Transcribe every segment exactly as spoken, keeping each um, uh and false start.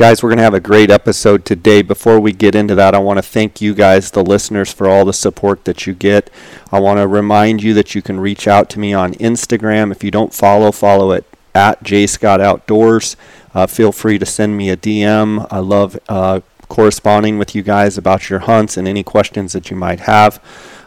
Guys, we're going to have a great episode today. Before we get into that, I want to thank you guys, the listeners, for all the support that you get. I want to remind you that you can reach out to me on Instagram. If you don't follow, follow it at J Scott Outdoors. Uh, feel free to send me a D M. I love uh, corresponding with you guys about your hunts and any questions that you might have.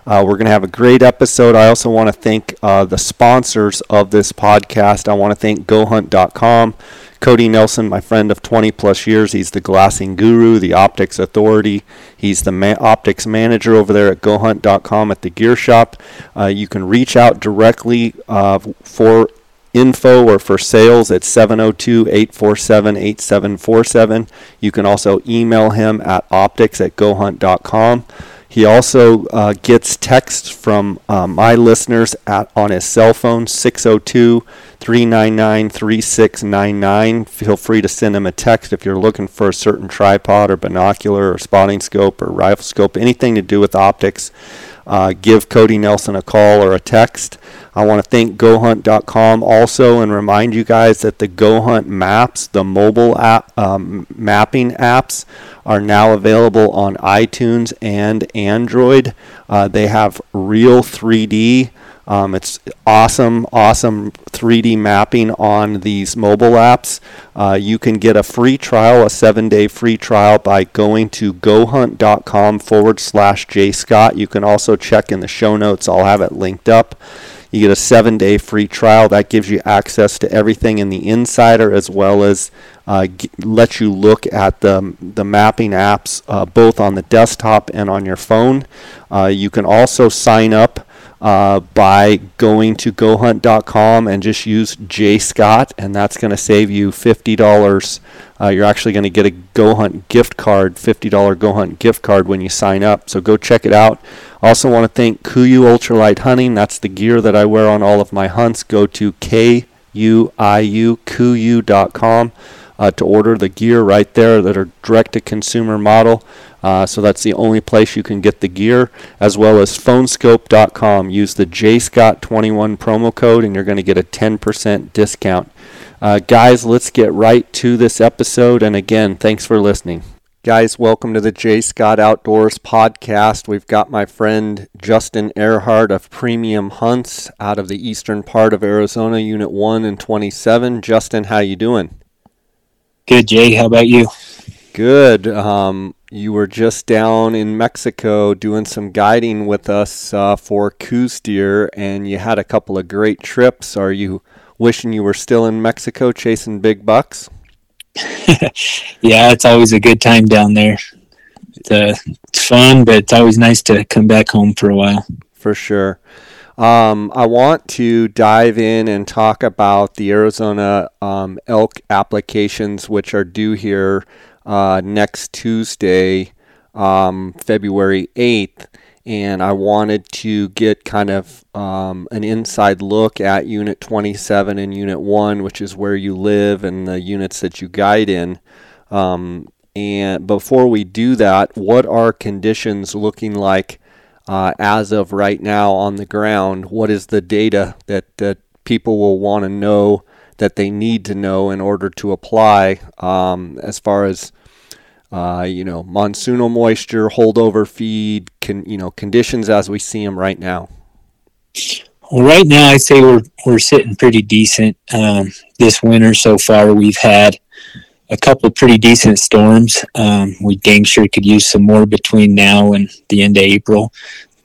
Uh, we're going to have a great episode. I also want to thank uh, the sponsors of this podcast. I want to thank Go Hunt dot com, Cody Nelson, my friend of twenty plus years. He's the glassing guru, the optics authority. He's the ma- optics manager over there at Go Hunt dot com at the gear shop. Uh, you can reach out directly uh, for info or for sales at seven oh two, eight four seven, eight seven four seven. You can also email him at optics at Go Hunt dot com. He also uh, gets texts from uh, my listeners at, on his cell phone, six oh two, three nine nine, three six nine nine. Feel free to send him a text if you're looking for a certain tripod or binocular or spotting scope or rifle scope, anything to do with optics. Uh, give Cody Nelson a call or a text. I want to thank Go Hunt dot com also and remind you guys that the Go Hunt maps, the mobile app, um, mapping apps, are now available on iTunes and Android. Uh, they have real three D. Um, it's awesome, awesome three D mapping on these mobile apps. Uh, you can get a free trial, a seven-day free trial, by going to GoHunt.com forward slash J Scott. You can also check in the show notes. I'll have it linked up. You get a seven-day free trial. That gives you access to everything in the Insider, as well as uh, g- let you look at the, the mapping apps, uh, both on the desktop and on your phone. Uh, you can also sign up Uh, by going to Go Hunt dot com and just use J Scott, and that's going to save you fifty dollars. Uh, you're actually going to get a Go Hunt gift card, fifty dollars Go Hunt gift card when you sign up. So go check it out. Also want to thank K U I U Ultralight Hunting. That's the gear that I wear on all of my hunts. Go to K U I U K U I U dot com uh, to order the gear right there that are direct-to-consumer model. Uh, so that's the only place you can get the gear, as well as phone scope dot com. Use the J Scott twenty-one promo code, and you're going to get a ten percent discount. Uh, guys, let's get right to this episode, and again, thanks for listening. Guys, welcome to the J Scott Outdoors podcast. We've got my friend Justin Earhart of Premium Hunts out of the eastern part of Arizona, Unit one and twenty-seven. Justin, how you doing? Good, Jay. How about you? Good. Um... You were just down in Mexico doing some guiding with us uh, for Coos Deer, and you had a couple of great trips. Are you wishing you were still in Mexico chasing big bucks? Yeah, it's always a good time down there. It's, uh, it's fun, but it's always nice to come back home for a while. For sure. Um, I want to dive in and talk about the Arizona um, elk applications, which are due here Uh, next Tuesday, um, February eighth, and I wanted to get kind of um, an inside look at Unit twenty-seven and Unit one, which is where you live and the units that you guide in. Um, and before we do that, what are conditions looking like uh, as of right now on the ground? What is the data that, that people will want to know that they need to know in order to apply, um, as far as, uh, you know, monsoonal moisture, holdover feed, can, you know, conditions as we see them right now? Well, right now I'd say we're, we're sitting pretty decent. Um, this winter so far, we've had a couple of pretty decent storms. Um, we dang sure could use some more between now and the end of April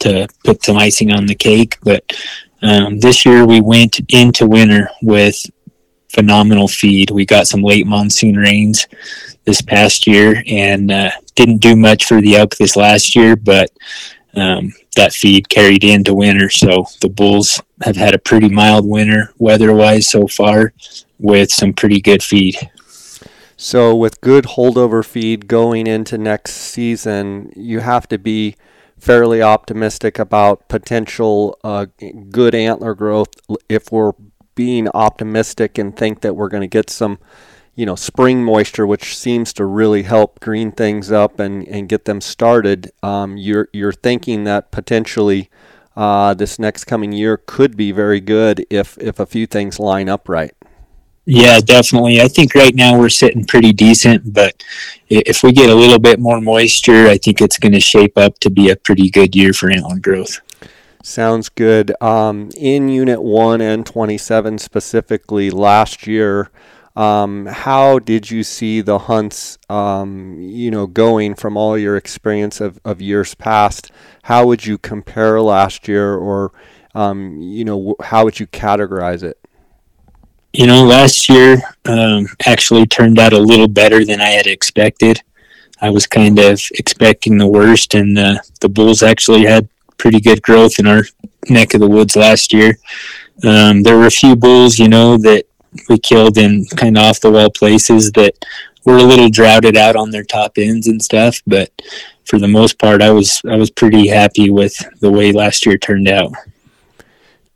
to put some icing on the cake. But, um, this year we went into winter with phenomenal feed. We got some late monsoon rains this past year, and uh, didn't do much for the elk this last year, but um, that feed carried into winter. So the bulls have had a pretty mild winter weather-wise so far with some pretty good feed. So with good holdover feed going into next season, you have to be fairly optimistic about potential uh, good antler growth if we're being optimistic and think that we're going to get some, you know, spring moisture, which seems to really help green things up and, and get them started. Um, you're you're thinking that potentially uh, this next coming year could be very good if if a few things line up right. Yeah, definitely. I think right now we're sitting pretty decent, but if we get a little bit more moisture, I think it's going to shape up to be a pretty good year for antler growth. Sounds good. Um, in Unit one and twenty-seven specifically last year, um, how did you see the hunts, um, you know, going from all your experience of, of years past? How would you compare last year, or, um, you know, how would you categorize it? You know, last year um, actually turned out a little better than I had expected. I was kind of expecting the worst, and uh, the bulls actually had pretty good growth in our neck of the woods last year. Um, there were a few bulls, you know, that we killed in kind of off the wall places that were a little droughted out on their top ends and stuff. But for the most part, I was, I was pretty happy with the way last year turned out.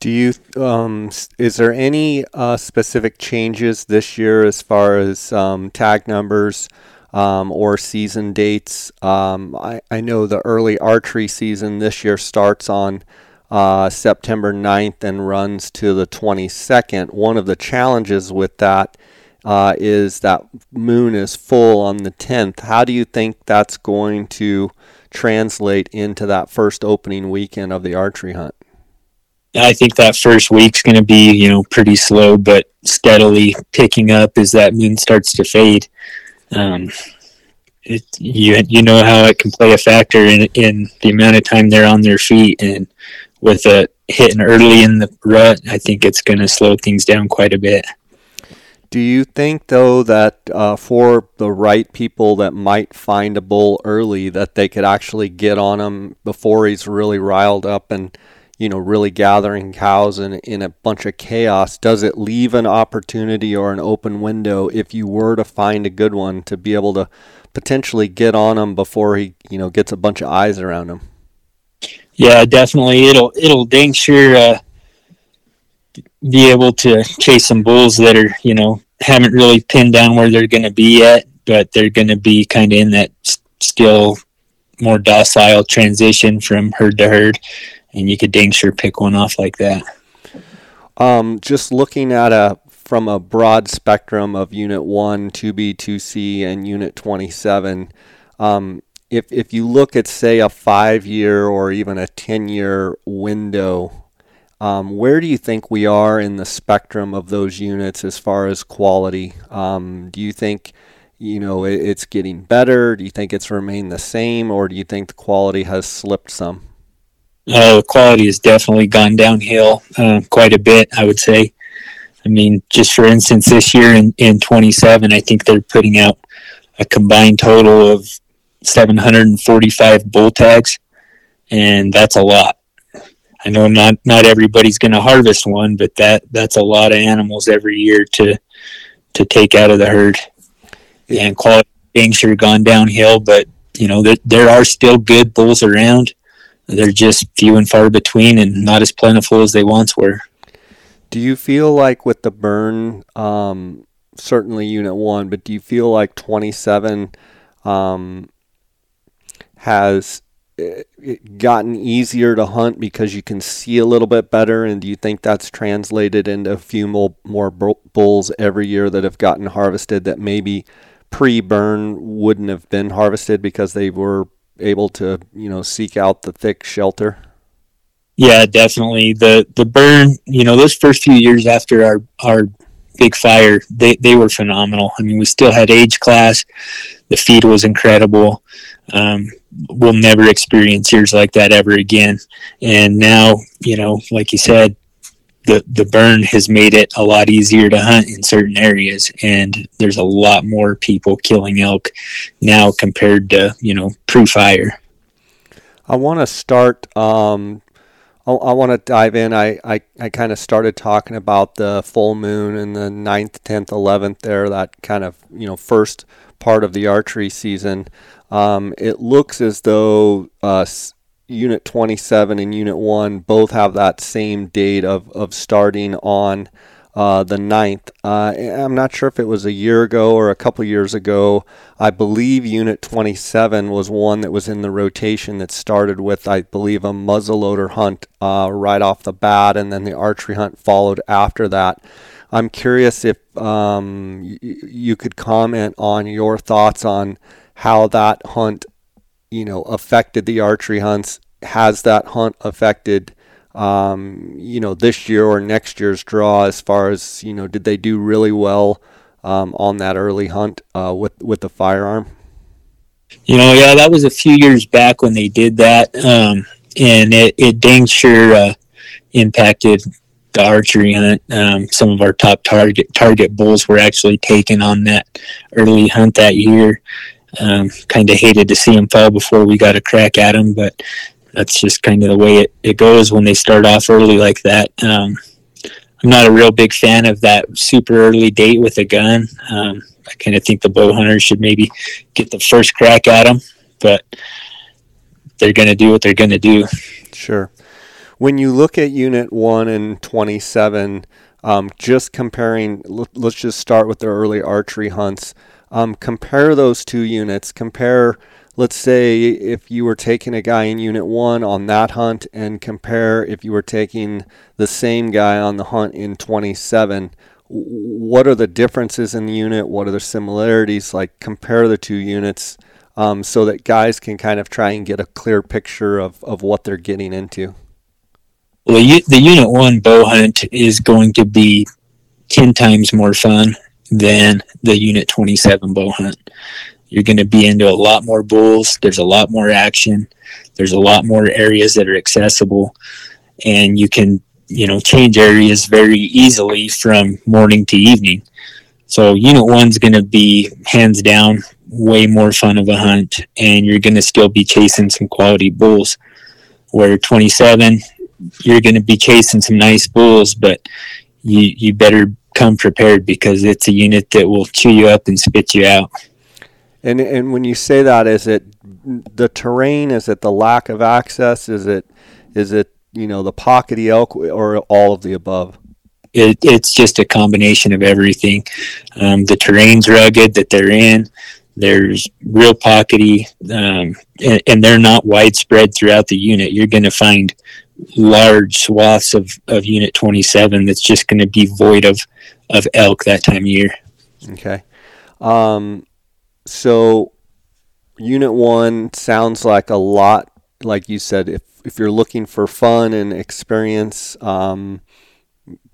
Do you, um, is there any, uh, specific changes this year as far as, um, tag numbers, Um, or season dates? Um, I, I know the early archery season this year starts on uh, September ninth and runs to the twenty-second. One of the challenges with that uh, is that moon is full on the tenth. How do you think that's going to translate into that first opening weekend of the archery hunt? I think that first week's going to be, you know, pretty slow, but steadily picking up as that moon starts to fade. Um, it, you you know how it can play a factor in in the amount of time they're on their feet, and with a hitting early in the rut, I think it's going to slow things down quite a bit. Do you think though that uh, for the right people that might find a bull early, that they could actually get on him before he's really riled up and, you know, really gathering cows in, in a bunch of chaos? Does it leave an opportunity or an open window, if you were to find a good one, to be able to potentially get on him before he, you know, gets a bunch of eyes around him? Yeah, definitely. It'll, it'll dang sure uh, be able to chase some bulls that are, you know, haven't really pinned down where they're going to be yet, but they're going to be kind of in that still more docile transition from herd to herd. And you could dang sure pick one off like that. Um, just looking at a from a broad spectrum of Unit one, two B, two C, and Unit twenty-seven, um, if if you look at, say, a five-year or even a ten-year window, um, where do you think we are in the spectrum of those units as far as quality? Um, do you think, you know, it, it's getting better? Do you think it's remained the same, or do you think the quality has slipped some? Uh, quality has definitely gone downhill uh, quite a bit, I would say. I mean, just for instance, this year in, in twenty-seven, I think they're putting out a combined total of seven hundred forty-five bull tags, and that's a lot. I know not, not everybody's going to harvest one, but that, that's a lot of animals every year to to take out of the herd. And quality things sure gone downhill, but, you know, there, there are still good bulls around. They're just few and far between and not as plentiful as they once were. Do you feel like with the burn, um, certainly Unit one, but do you feel like twenty-seven um, has it gotten easier to hunt because you can see a little bit better? And do you think that's translated into a few more, more bulls every year that have gotten harvested that maybe pre-burn wouldn't have been harvested because they were able to, you know, seek out the thick shelter? Yeah, definitely. The the burn, you know, those first few years after our, our big fire, they, they were phenomenal. I mean, we still had age class. The feed was incredible. Um, we'll never experience years like that ever again. And now, you know, like you said, the, the burn has made it a lot easier to hunt in certain areas, and there's a lot more people killing elk now compared to, you know, pre-fire. I want to start, um, I, I want to dive in. I, I, I kind of started talking about the full moon and the ninth, tenth, eleventh there, that kind of, you know, first part of the archery season. Um, it looks as though, uh, Unit twenty-seven and Unit one both have that same date of, of starting on uh, the ninth. Uh, I'm not sure if it was a year ago or a couple years ago. I believe Unit twenty-seven was one that was in the rotation that started with, I believe, a muzzleloader hunt uh, right off the bat, and then the archery hunt followed after that. I'm curious if um, y- you could comment on your thoughts on how that hunt, you know, affected the archery hunts. Has that hunt affected, um, you know, this year or next year's draw as far as, you know, did they do really well um, on that early hunt uh, with, with the firearm? You know, yeah, that was a few years back when they did that. Um, and it, it dang sure uh, impacted the archery hunt. Um, some of our top target target bulls were actually taken on that early hunt that year. Um, kind of hated to see them fall before we got a crack at them, but that's just kind of the way it, it goes when they start off early like that. Um, I'm not a real big fan of that super early date with a gun. Um, I kind of think the bow hunters should maybe get the first crack at them, but they're going to do what they're going to do. Sure. When you look at Unit one and twenty-seven, um, just comparing, let's just start with the early archery hunts. Um, compare those two units. Compare, let's say, if you were taking a guy in Unit one on that hunt, and compare if you were taking the same guy on the hunt in twenty-seven. What are the differences in the unit? What are the similarities? Like, compare the two units um, so that guys can kind of try and get a clear picture of, of what they're getting into. Well, the, the Unit one bow hunt is going to be ten times more fun than the Unit twenty-seven bow hunt. You're going to be into a lot more bulls. There's a lot more action. There's a lot more areas that are accessible, and you can, you know, change areas very easily from morning to evening. So Unit one's going to be hands down way more fun of a hunt, and you're going to still be chasing some quality bulls. Where twenty-seven, you're going to be chasing some nice bulls, but you you better come prepared, because it's a unit that will chew you up and spit you out. And and when you say that, is it the terrain? Is it the lack of access? Is it is it you know the pockety elk, or all of the above? It, it's just a combination of everything. Um, the terrain's rugged that they're in. There's real pockety, um, and, and they're not widespread throughout the unit. You're going to find large swaths of, of Unit twenty-seven that's just going to be void of, of elk that time of year. Okay. Um, so Unit one sounds like a lot, like you said, if, if you're looking for fun and experience, um,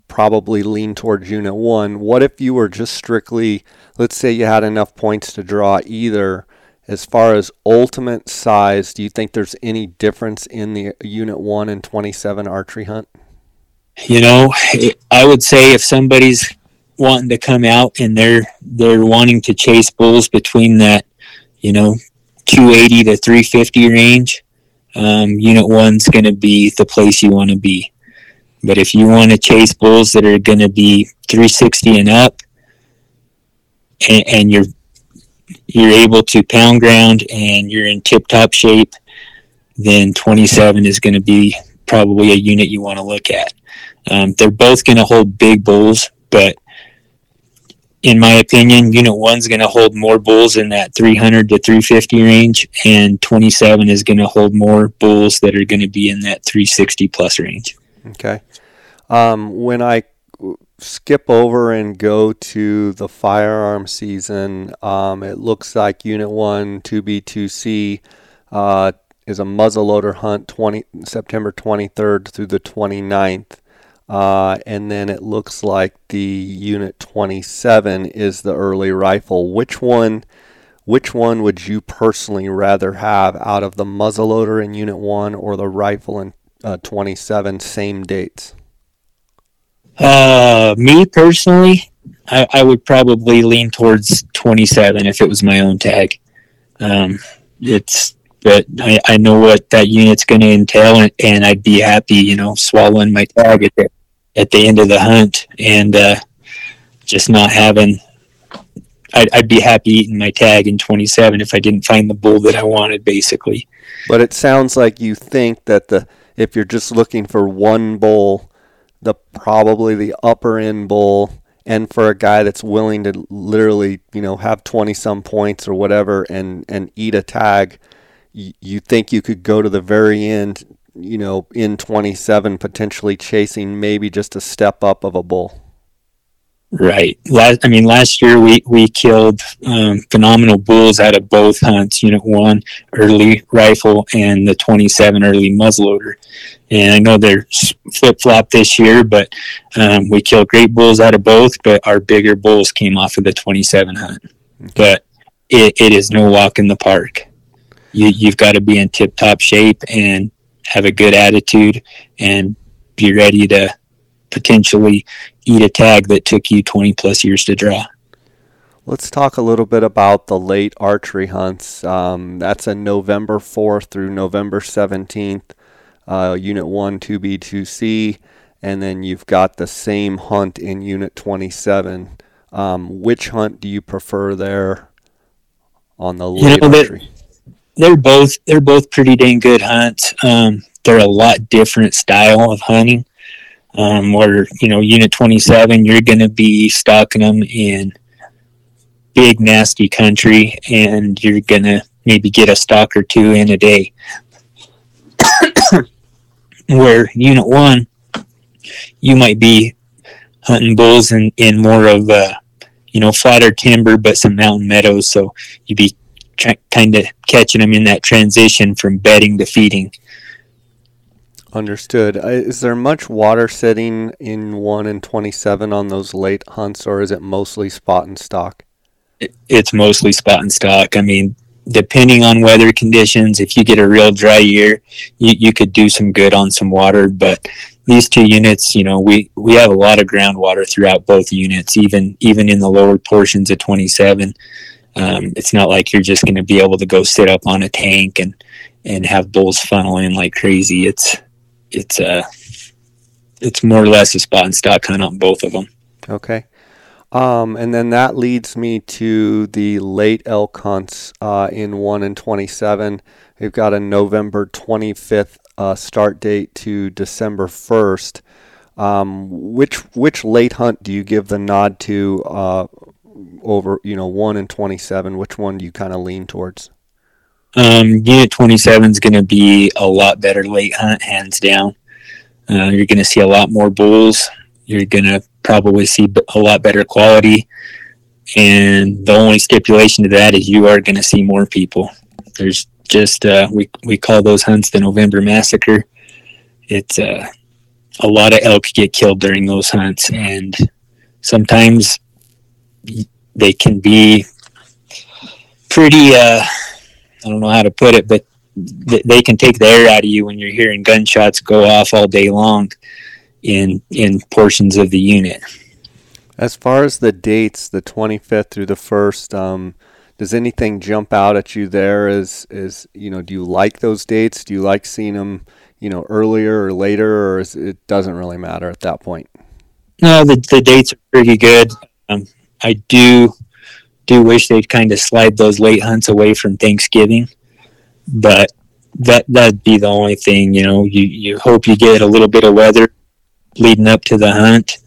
probably lean towards Unit one. What if you were just strictly, let's say you had enough points to draw either? As far as ultimate size, do you think there's any difference in the Unit one and twenty-seven archery hunt? You know, I would say if somebody's wanting to come out and they're they're wanting to chase bulls between that, you know, two eighty to three fifty range, um, Unit one's going to be the place you want to be. But if you want to chase bulls that are going to be three sixty and up, and, and you're you're able to pound ground and you're in tip-top shape, then twenty-seven is going to be probably a unit you want to look at. Um, they're both going to hold big bulls, but in my opinion, Unit one is going to hold more bulls in that three hundred to three fifty range, and twenty-seven is going to hold more bulls that are going to be in that three sixty plus range. Okay. Um, when I skip over and go to the firearm season, um, it looks like Unit one two B two C uh, is a muzzleloader hunt, September twenty-third through the twenty-ninth. Uh, and then it looks like the Unit twenty-seven is the early rifle. Which one, which one would you personally rather have out of the muzzleloader in Unit one or the rifle in uh, twenty-seven, same dates? Uh, me personally, I, I would probably lean towards twenty-seven if it was my own tag. Um, it's, but I, I know what that unit's going to entail, and, and I'd be happy, you know, swallowing my tag at the, at the end of the hunt, and uh, just not having, I'd, I'd be happy eating my tag in twenty-seven if I didn't find the bull that I wanted, basically. But it sounds like you think that the, if you're just looking for one bull, the probably the upper end bull, and for a guy that's willing to literally, you know, have twenty some points or whatever and, and eat a tag, y- you think you could go to the very end, you know, in twenty-seven, potentially chasing maybe just a step up of a bull. Right. Last, I mean, last year we, we killed um, phenomenal bulls out of both hunts, Unit one early rifle and the twenty-seven early muzzleloader. And I know they're flip-flop this year, but um, we killed great bulls out of both, but our bigger bulls came off of the twenty-seven hunt. Okay. But it, it is no walk in the park. You, you've got to be in tip-top shape and have a good attitude and be ready to potentially eat a tag that took you twenty plus years to draw. Let's talk a little bit about the late archery hunts. Um, that's a November fourth through November seventeenth, uh, Unit one, two B, two C, and then you've got the same hunt in Unit twenty-seven. Um, which hunt do you prefer there on the late you know, archery? They're both, they're both pretty dang good hunts. Um, they're a lot different style of hunting. Um, or, you know, Unit twenty-seven, you're going to be stalking them in big, nasty country, and you're going to maybe get a stalk or two in a day. Where Unit one, you might be hunting bulls in, in more of, uh, you know, flatter timber, but some mountain meadows. So you'd be try- kind of catching them in that transition from bedding to feeding. Understood. Is there much water sitting in one and twenty-seven on those late hunts, or is it mostly spot and stock? It's mostly spot and stock. I mean, depending on weather conditions, if you get a real dry year, you, you could do some good on some water. But these two units, you know, we, we have a lot of groundwater throughout both units, even even in the lower portions of twenty-seven. Um, it's not like you're just going to be able to go sit up on a tank and, and have bulls funnel in like crazy. It's It's uh, it's more or less a spot and stock hunt on both of them. Okay. Um, and then that leads me to the late elk hunts uh, in one and twenty-seven. We've got a November twenty-fifth uh, start date to December first. Um, which which late hunt do you give the nod to uh, over, you know, one and twenty-seven? Which one do you kind of lean towards? Um, Unit twenty-seven is going to be a lot better late hunt, hands down. Uh, you're going to see a lot more bulls. You're going to probably see a lot better quality. And the only stipulation to that is you are going to see more people. There's just, uh, we, we call those hunts the November Massacre. It's, uh, a lot of elk get killed during those hunts. And sometimes they can be pretty, uh, I don't know how to put it, but th- they can take the air out of you when you're hearing gunshots go off all day long in in portions of the unit. As far as the dates, the twenty-fifth through the first, um, does anything jump out at you there? Is is you know, do you like those dates? Do you like seeing them, you know, earlier or later, or is, it doesn't really matter at that point? No, the the dates are pretty good. Um, I do. do wish they'd kind of slide those late hunts away from Thanksgiving, but that that'd be the only thing. You know, you you hope you get a little bit of weather leading up to the hunt,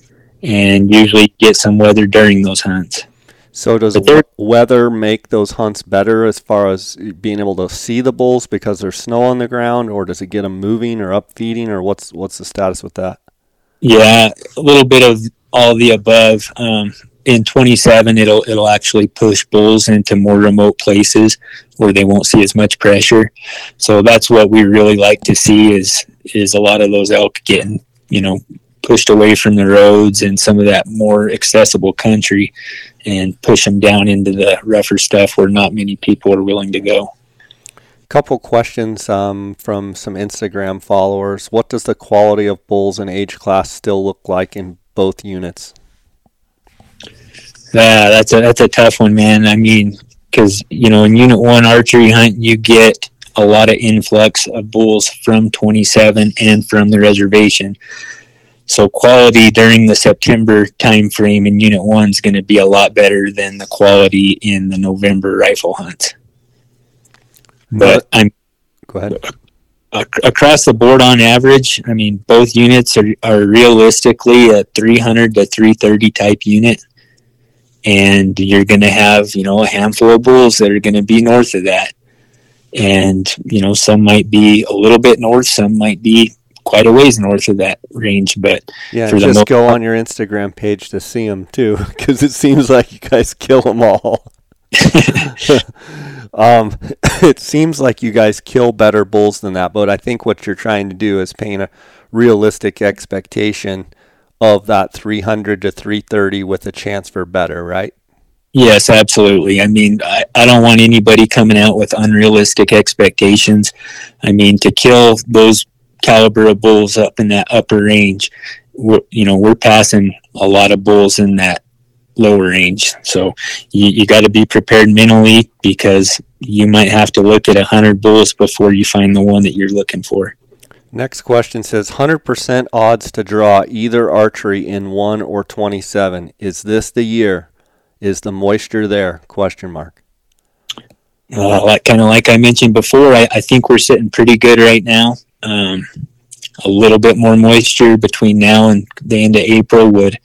and usually get some weather during those hunts. So does weather make those hunts better as far as being able to see the bulls because there's snow on the ground, or does it get them moving or up feeding, or what's what's the status with that? Yeah, a little bit of all of the above. um In twenty-seven, it'll it'll actually push bulls into more remote places where they won't see as much pressure. So that's what we really like to see is is a lot of those elk getting, you know, pushed away from the roads and some of that more accessible country, and push them down into the rougher stuff where not many people are willing to go. Couple questions um, from some Instagram followers. What does the quality of bulls and age class still look like in both units? Yeah, that's a that's a tough one, man. I mean, because, you know, in Unit one archery hunt, you get a lot of influx of bulls from twenty-seven and from the reservation. So quality during the September time frame in Unit one is going to be a lot better than the quality in the November rifle hunt. But I'm go ahead. Across the board, on average, I mean, both units are, are realistically a three hundred to three thirty type unit. And you're going to have, you know, a handful of bulls that are going to be north of that. And, you know, some might be a little bit north, some might be quite a ways north of that range, but yeah, for just the most- go on your Instagram page to see them too, because it seems like you guys kill them all. um, it seems like you guys kill better bulls than that, but I think what you're trying to do is paint a realistic expectation of that three hundred to three thirty with a chance for better, right? Yes, absolutely. I mean, I, I don't want anybody coming out with unrealistic expectations. I mean, to kill those caliber of bulls up in that upper range, we're, you know, we're passing a lot of bulls in that lower range. So you, you got to be prepared mentally, because you might have to look at one hundred bulls before you find the one that you're looking for. Next question says, one hundred percent odds to draw either archery in one or twenty-seven. Is this the year? Is the moisture there? Question mark. Uh, like, kind of like I mentioned before, I, I think we're sitting pretty good right now. Um, a little bit more moisture between now and the end of April would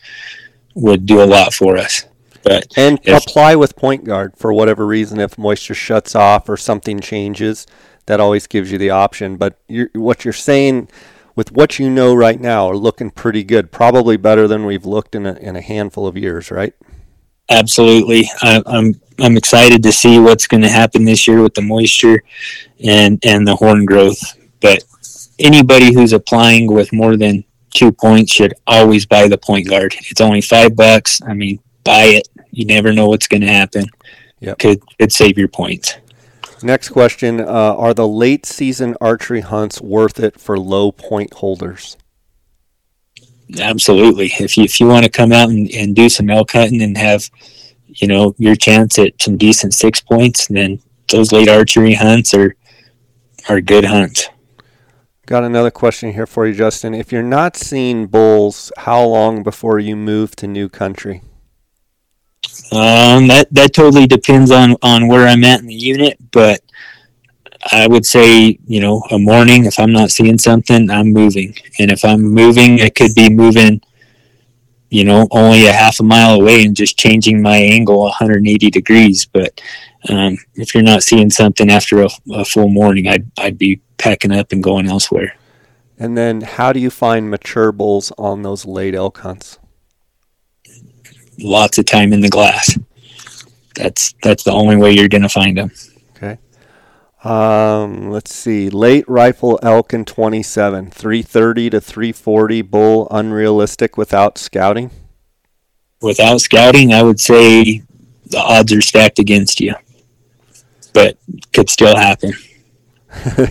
would do a lot for us. But and if, apply with point guard for whatever reason. If moisture shuts off or something changes, that always gives you the option. But you're, what you're saying with what you know right now are looking pretty good, probably better than we've looked in a, in a handful of years, right? Absolutely. I, I'm I'm excited to see what's going to happen this year with the moisture and, and the horn growth. But anybody who's applying with more than two points should always buy the point guard. It's only five bucks. I mean, buy it. You never know what's going to happen. Yep. Could could save your points. Next question, uh, are the late season archery hunts worth it for low point holders? Absolutely. If you, if you want to come out and, and do some elk hunting and have, you know, your chance at some decent six points, then those late archery hunts are are good hunts. Got another question here for you, Justin. If you're not seeing bulls, how long before you move to new country? Um, that, that totally depends on, on where I'm at in the unit, but I would say, you know, a morning, if I'm not seeing something, I'm moving. And if I'm moving, I could be moving, you know, only a half a mile away and just changing my angle one hundred eighty degrees. But um, if you're not seeing something after a, a full morning, I'd, I'd be packing up and going elsewhere. And then how do you find mature bulls on those late elk hunts? Lots of time in the glass. That's, that's the only way you're going to find them. Okay. Um, let's see. Late rifle elk in twenty-seven, three thirty to three forty bull, unrealistic without scouting? Without scouting, I would say the odds are stacked against you, but could still happen.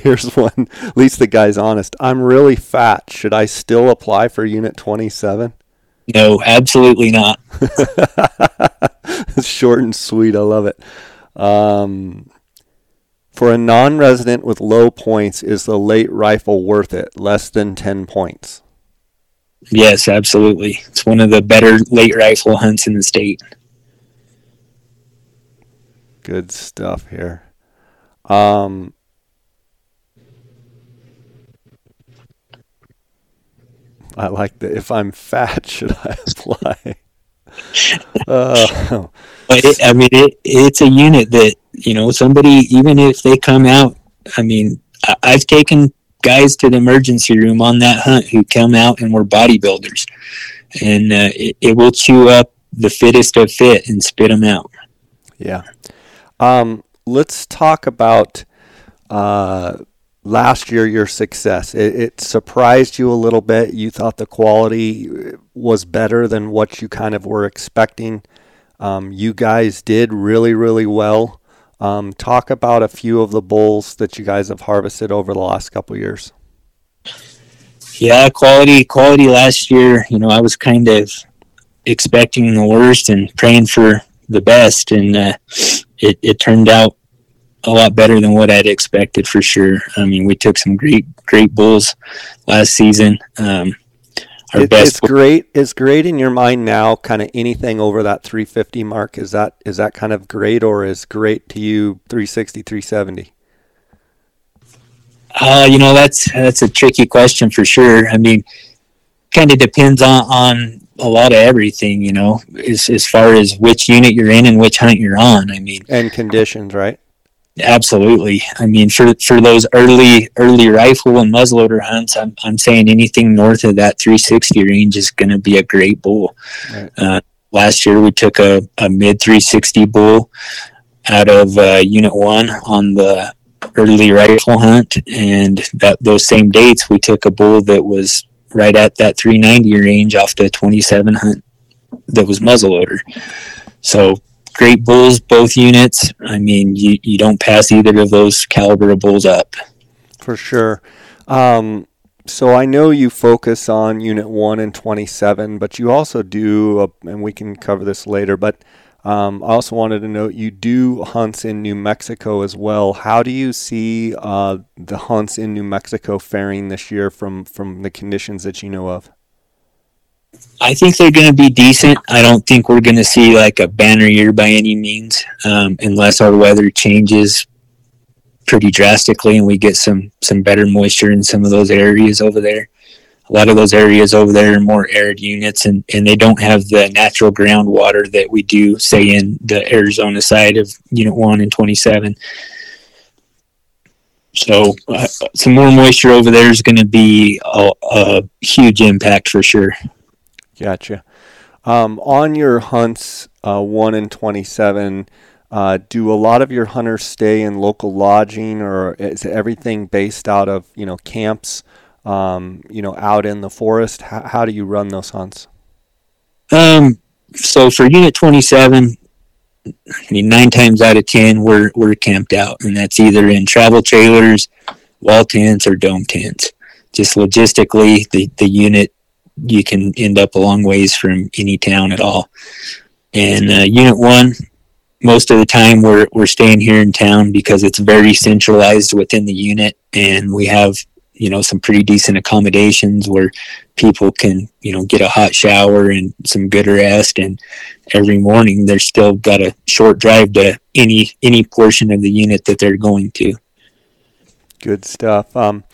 Here's one. At least the guy's honest. I'm really fat. Should I still apply for unit twenty-seven? No, absolutely not. It's short and sweet. I love it. Um, For a non-resident with low points, is the late rifle worth it? Less than ten points. Yes, absolutely. It's one of the better late rifle hunts in the state. Good stuff here. Um, I like the, if I'm fat, should I apply? uh, but it, I mean, it, it's a unit that, you know, somebody, even if they come out, I mean, I, I've taken guys to the emergency room on that hunt who come out and were bodybuilders, and uh, it, it will chew up the fittest of fit and spit them out. Yeah. Um, let's talk about uh, last year, your success. It, it surprised you a little bit. You thought the quality was better than what you kind of were expecting. Um, you guys did really, really well. Um, talk about a few of the bulls that you guys have harvested over the last couple of years. Yeah, quality, quality last year. You know, I was kind of expecting the worst and praying for the best, and uh, it, it turned out a lot better than what I'd expected for sure. I mean, we took some great, great bulls last season. Um, our it, best. It's bull- great. It's great in your mind now. Kind of anything over that three fifty mark. Is that, is that kind of great, or is great to you three sixty, three seventy? Uh, you know, that's, that's a tricky question for sure. I mean, kind of depends on, on a lot of everything, you know, as, as far as which unit you're in and which hunt you're on. I mean, and conditions, right? Absolutely. I mean, for for those early early rifle and muzzleloader hunts, I'm I'm saying anything north of that three sixty range is going to be a great bull. Right. Uh, last year we took a, a mid three sixty bull out of uh, Unit One on the early rifle hunt, and that those same dates we took a bull that was right at that three ninety range off the twenty-seven hunt that was muzzleloader. So great bulls, both units. I mean, you, you don't pass either of those caliber of bulls up. For sure. Um, so I know you focus on Unit one and twenty-seven, but you also do, uh, and we can cover this later, but um, I also wanted to note you do hunts in New Mexico as well. How do you see uh, the hunts in New Mexico faring this year from, from the conditions that you know of? I think they're going to be decent. I don't think we're going to see like a banner year by any means, um, unless our weather changes pretty drastically and we get some, some better moisture in some of those areas over there. A lot of those areas over there are more arid units, and, and they don't have the natural groundwater that we do, say, in the Arizona side of Unit one and twenty-seven. So uh, some more moisture over there is going to be a, a huge impact for sure. Gotcha. Um, on your hunts, uh, one and twenty-seven, uh, do a lot of your hunters stay in local lodging, or is everything based out of, you know, camps, um, you know, out in the forest? How, how do you run those hunts? Um, so for Unit twenty-seven, I mean, nine times out of ten, we're, we're camped out, and that's either in travel trailers, wall tents, or dome tents. Just logistically, the, the unit, you can end up a long ways from any town at all. And uh, Unit one, most of the time we're we're staying here in town because it's very centralized within the unit, and we have, you know, some pretty decent accommodations where people can, you know, get a hot shower and some good rest. And every morning they're still got a short drive to any any portion of the unit that they're going to. Good stuff. Um,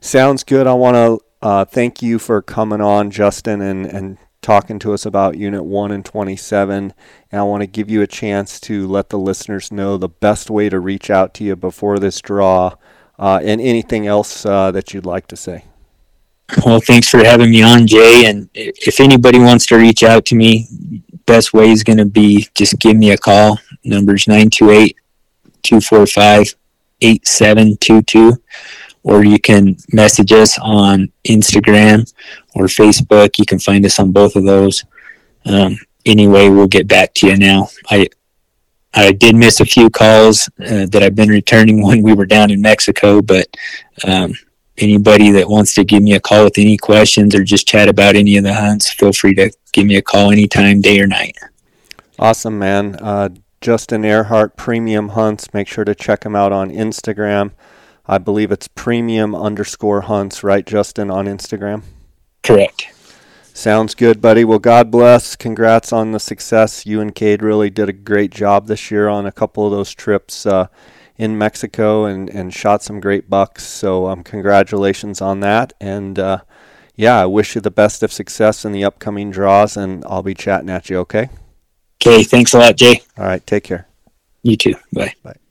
sounds good. I want to Uh, thank you for coming on, Justin, and, and talking to us about Unit one and twenty-seven. And I want to give you a chance to let the listeners know the best way to reach out to you before this draw, uh, and anything else uh, that you'd like to say. Well, thanks for having me on, Jay. And if anybody wants to reach out to me, best way is going to be just give me a call. Number's nine two eight, two four five, eight seven two two. Or you can message us on Instagram or Facebook. You can find us on both of those. Um, anyway, we'll get back to you now. I I did miss a few calls uh, that I've been returning when we were down in Mexico, but um, anybody that wants to give me a call with any questions or just chat about any of the hunts, feel free to give me a call anytime, day or night. Awesome, man. Uh, Justin Earhart, Premium Hunts. Make sure to check him out on Instagram. I believe it's premium underscore hunts, right, Justin, on Instagram? Correct. Sounds good, buddy. Well, God bless. Congrats on the success. You and Cade really did a great job this year on a couple of those trips uh, in Mexico, and, and shot some great bucks. So um, congratulations on that. And, uh, yeah, I wish you the best of success in the upcoming draws, and I'll be chatting at you, okay? Okay. Thanks a lot, Jay. All right. Take care. You too. Bye. Bye.